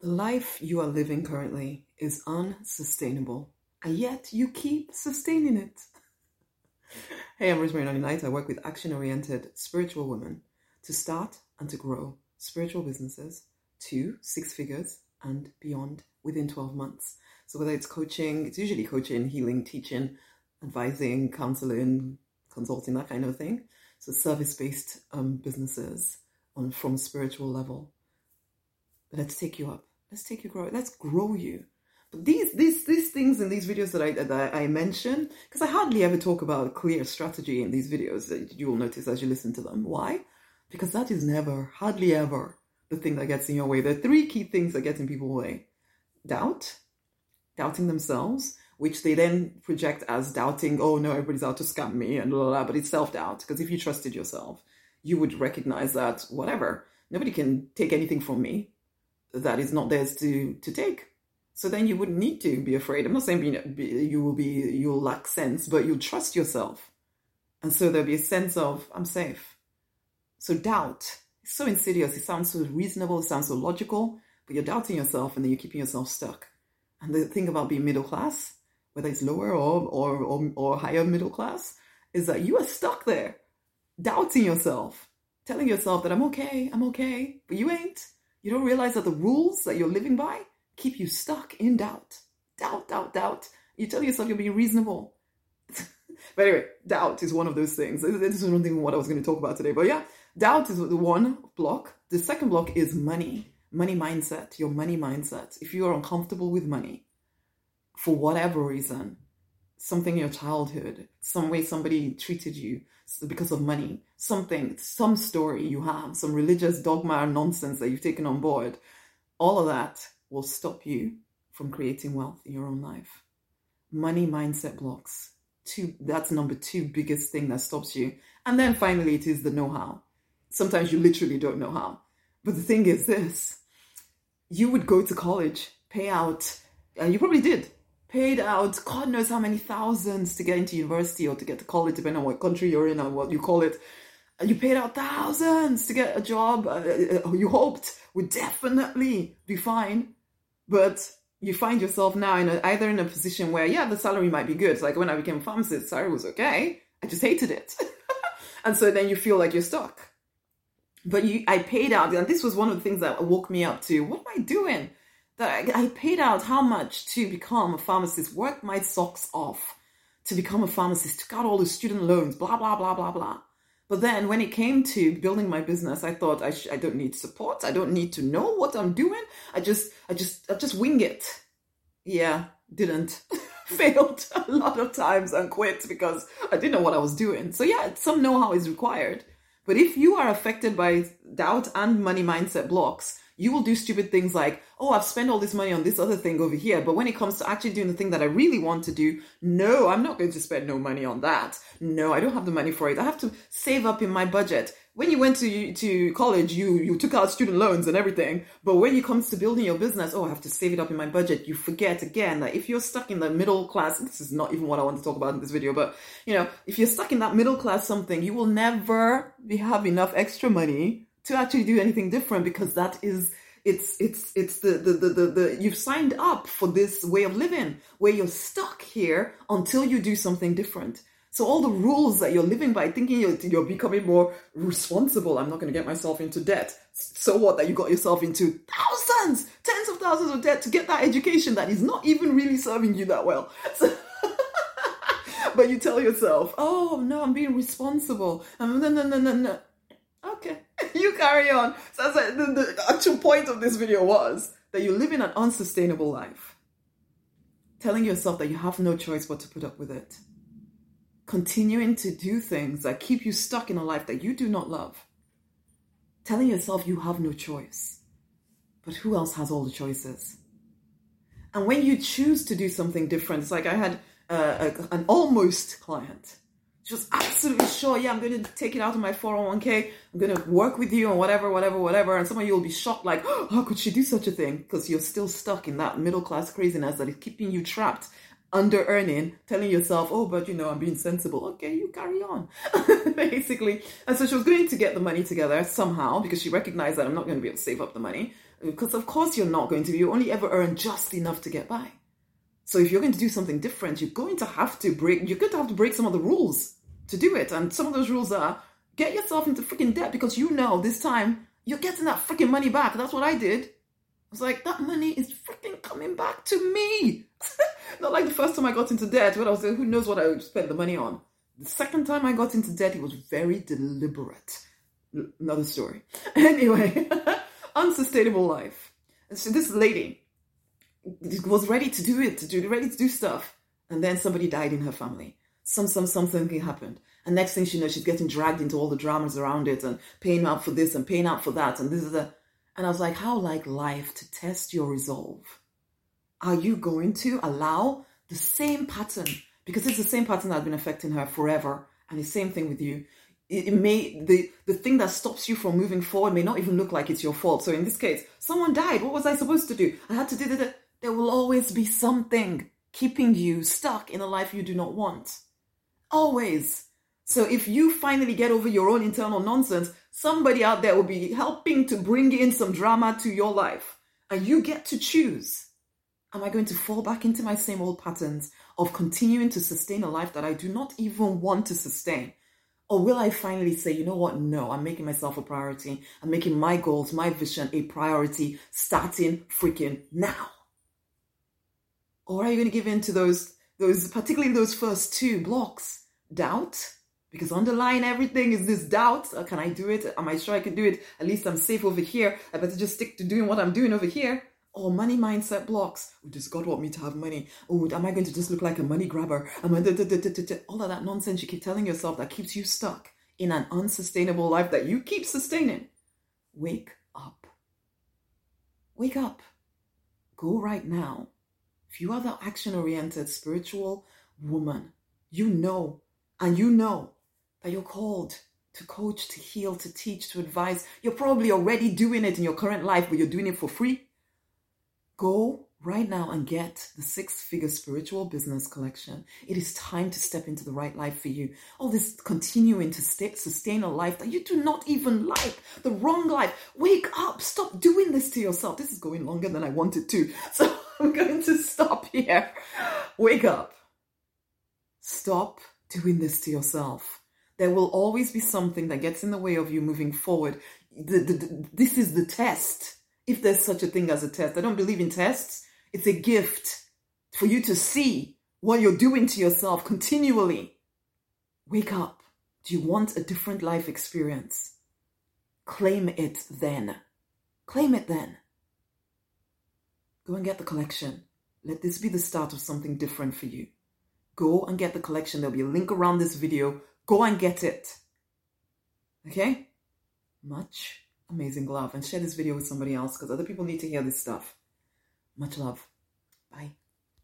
The life you are living currently is unsustainable, and yet you keep sustaining it. Hey, I'm Rosemary Nonny Knight. I work with action-oriented spiritual women to start and to grow spiritual businesses to 6 figures and beyond within 12 months. So whether it's coaching, it's usually coaching, healing, teaching, advising, counseling, consulting, that kind of thing. So service-based businesses from spiritual level. But let's take you up. Let's take you grow. Let's grow you. But these things in these videos that I mention, because I hardly ever talk about clear strategy in these videos. You will notice as you listen to them. Why? Because that is hardly ever the thing that gets in your way. There are 3 key things that get in people's way: doubt, doubting themselves, which they then project as doubting. Oh no, everybody's out to scam me and blah blah blah. But it's self-doubt, because if you trusted yourself, you would recognize that whatever, nobody can take anything from me that is not theirs to take. So then you wouldn't need to be afraid. I'm not saying you'll lack sense, but you'll trust yourself. And so there'll be a sense of, I'm safe. So doubt is so insidious. It sounds so reasonable. It sounds so logical, but you're doubting yourself and then you're keeping yourself stuck. And the thing about being middle class, whether it's lower or higher middle class, is that you are stuck there, doubting yourself, telling yourself that I'm okay, but you ain't. You don't realize that the rules that you're living by keep you stuck in doubt. Doubt. You tell yourself you'll be reasonable. But anyway, doubt is one of those things. This is one thing what I was going to talk about today. But yeah, doubt is the one block. The second block is money. Money mindset. Your money mindset. If you are uncomfortable with money for whatever reason, something in your childhood, some way somebody treated you because of money, something, some story you have, some religious dogma or nonsense that you've taken on board, all of that will stop you from creating wealth in your own life. Money mindset blocks. 2, that's number 2 biggest thing that stops you. And then finally, it is the know-how. Sometimes you literally don't know how. But the thing is this, you would go to college, pay out, and you probably did, paid out God knows how many thousands to get into university or to get to college, depending on what country you're in and what you call it. You paid out thousands to get a job you hoped would definitely be fine, but you find yourself now either in a position where, yeah, the salary might be good. Like when I became a pharmacist, salary was okay. I just hated it. And so then you feel like you're stuck. But I paid out, and this was one of the things that woke me up to, what am I doing? That I paid out how much to become a pharmacist, worked my socks off to become a pharmacist, took out all the student loans, blah, blah, blah, blah, blah. But then when it came to building my business, I thought I don't need support. I don't need to know what I'm doing. I just wing it. Yeah, didn't. Failed a lot of times and quit because I didn't know what I was doing. So yeah, some know-how is required. But if you are affected by doubt and money mindset blocks, you will do stupid things like, oh, I've spent all this money on this other thing over here, but when it comes to actually doing the thing that I really want to do, no, I'm not going to spend no money on that. No, I don't have the money for it. I have to save up in my budget. When you went to college, you took out student loans and everything, but when it comes to building your business, oh, I have to save it up in my budget. You forget again that if you're stuck in the middle class, this is not even what I want to talk about in this video, but if you're stuck in that middle class something, you will never have enough extra money to actually do anything different, because that is it's the you've signed up for this way of living where you're stuck here until you do something different. So all the rules that you're living by, thinking you're becoming more responsible. I'm not going to get myself into debt. So what, that you got yourself into thousands, tens of thousands of debt to get that education that is not even really serving you that well. So but you tell yourself, oh no, I'm being responsible. No. Okay, you carry on. So that's the actual point of this video was that you live in an unsustainable life, telling yourself that you have no choice but to put up with it, continuing to do things that keep you stuck in a life that you do not love, telling yourself you have no choice. But who else has all the choices? And when you choose to do something different, it's like I had an almost client. She was absolutely sure, yeah, I'm going to take it out of my 401k. I'm going to work with you and whatever. And some of you will be shocked like, oh, how could she do such a thing? Because you're still stuck in that middle class craziness that is keeping you trapped, under earning, telling yourself, oh, but I'm being sensible. Okay, you carry on, basically. And so she was going to get the money together somehow because she recognized that I'm not going to be able to save up the money. Because of course you're not going to. You only ever earn just enough to get by. So if you're going to do something different, you're going to have to break some of the rules to do it. And some of those rules are, get yourself into freaking debt because you know this time you're getting that freaking money back. That's what I did. I was like, that money is freaking coming back to me. Not like the first time I got into debt, when I was like, who knows what I spent the money on. The second time I got into debt, it was very deliberate. Another story. Anyway, unsustainable life. And so this lady was ready to do it, ready to do stuff. And then somebody died in her family. Something happened. And next thing she knows, she's getting dragged into all the dramas around it and paying out for this and paying out for that. And I was like, how like life to test your resolve? Are you going to allow the same pattern? Because it's the same pattern that's been affecting her forever. And the same thing with you. It may, the thing that stops you from moving forward may not even look like it's your fault. So in this case, someone died. What was I supposed to do? I had to do that. There will always be something keeping you stuck in a life you do not want. Always. So if you finally get over your own internal nonsense, somebody out there will be helping to bring in some drama to your life. And you get to choose. Am I going to fall back into my same old patterns of continuing to sustain a life that I do not even want to sustain? Or will I finally say, you know what? No, I'm making myself a priority. I'm making my goals, my vision a priority starting freaking now. Or are you going to give in to those, particularly those first two blocks? Doubt, because underlying everything is this doubt. Oh, can I do it? Am I sure I can do it? At least I'm safe over here. I better just stick to doing what I'm doing over here. Or money mindset blocks. Oh, does God want me to have money? Oh, am I going to just look like a money grabber? All of that nonsense you keep telling yourself that keeps you stuck in an unsustainable life that you keep sustaining. Wake up. Wake up. Go right now. If you are the action-oriented spiritual woman, you know that you're called to coach, to heal, to teach, to advise. You're probably already doing it in your current life, but you're doing it for free. Go right now and get the 6-figure spiritual business collection. It is time to step into the right life for you. All this continuing to sustain a life that you do not even like, the wrong life. Wake up. Stop doing this to yourself. This is going longer than I wanted to. So I'm going to stop here. Wake up. Stop doing this to yourself. There will always be something that gets in the way of you moving forward. This is the test. If there's such a thing as a test. I don't believe in tests. It's a gift for you to see what you're doing to yourself continually. Wake up. Do you want a different life experience? Claim it then. Claim it then. Go and get the collection. Let this be the start of something different for you. Go and get the collection. There'll be a link around this video. Go and get it. Okay? Much amazing love, and share this video with somebody else because other people need to hear this stuff. Much love. Bye.